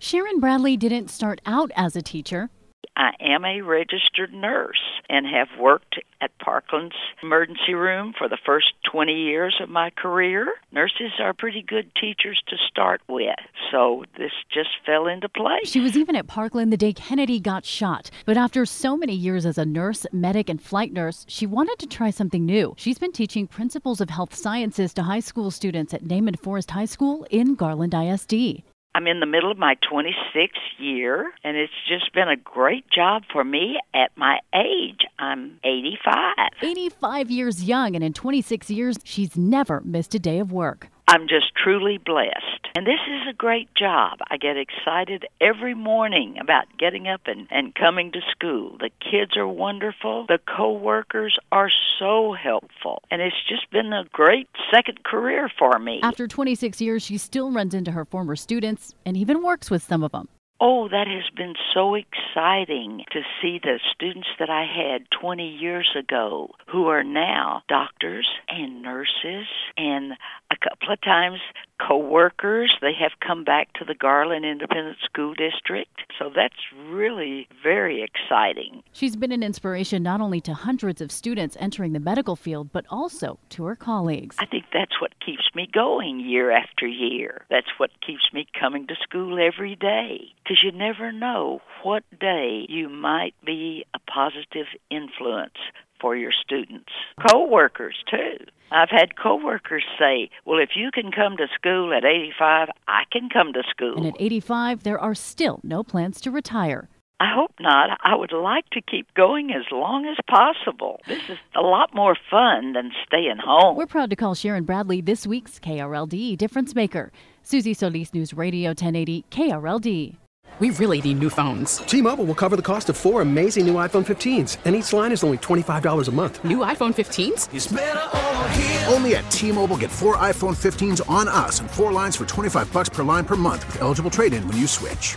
Sharon Bradley didn't start out as a teacher. I am a registered nurse and have worked at Parkland's emergency room for the first 20 years of my career. Nurses are pretty good teachers to start with, so this just fell into place. She was even at Parkland the day Kennedy got shot, but after so many years as a nurse, medic, and flight nurse, she wanted to try something new. She's been teaching principles of health sciences to high school students at Naaman Forest High School in Garland ISD. I'm in the middle of my 26th year, and it's just been a great job for me at my age. I'm 85. 85 years young, and in 26 years, she's never missed a day of work. I'm just truly blessed. And this is a great job. I get excited every morning about getting up and coming to school. The kids are wonderful. The coworkers are so helpful. And it's just been a great second career for me. After 26 years, she still runs into her former students and even works with some of them. Oh, that has been so exciting to see the students that I had 20 years ago who are now doctors and nurses, and a couple of times co-workers. They have come back to the Garland Independent School District, so that's really very exciting. She's been an inspiration not only to hundreds of students entering the medical field, but also to her colleagues. I think that's what keeps me going year after year. That's what keeps me coming to school every day, because you never know what day you might be a positive influence for your students. Co-workers, too. I've had co-workers say, well, if you can come to school at 85, I can come to school. And at 85, there are still no plans to retire. I hope not. I would like to keep going as long as possible. This is a lot more fun than staying home. We're proud to call Sharon Bradley this week's KRLD Difference Maker. Susie Solis, News Radio 1080, KRLD. We really need new phones. T-Mobile will cover the cost of 4 amazing new iPhone 15s, and each line is only $25 a month. New iPhone 15s? It's better over here. Only at T-Mobile, get 4 iPhone 15s on us and 4 lines for $25 per line per month with eligible trade-in when you switch.